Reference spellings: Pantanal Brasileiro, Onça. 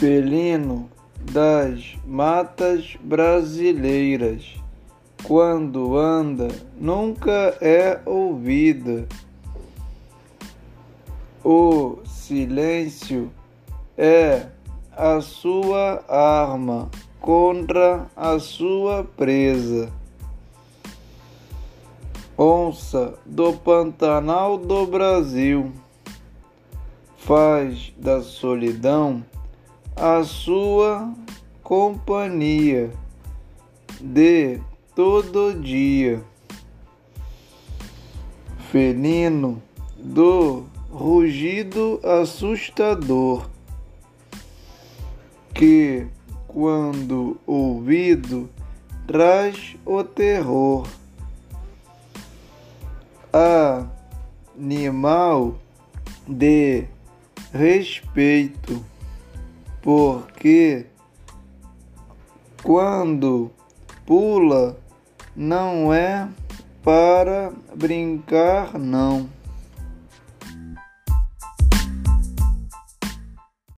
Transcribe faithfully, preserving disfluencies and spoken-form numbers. felino das matas brasileiras, quando anda, nunca é ouvida. O silêncio é a sua arma contra a sua presa. Onça do Pantanal do Brasil faz da solidão a sua companhia de todo dia. Felino do rugido assustador, que quando ouvido traz o terror. Animal de respeito, porque quando pula não é para brincar, não.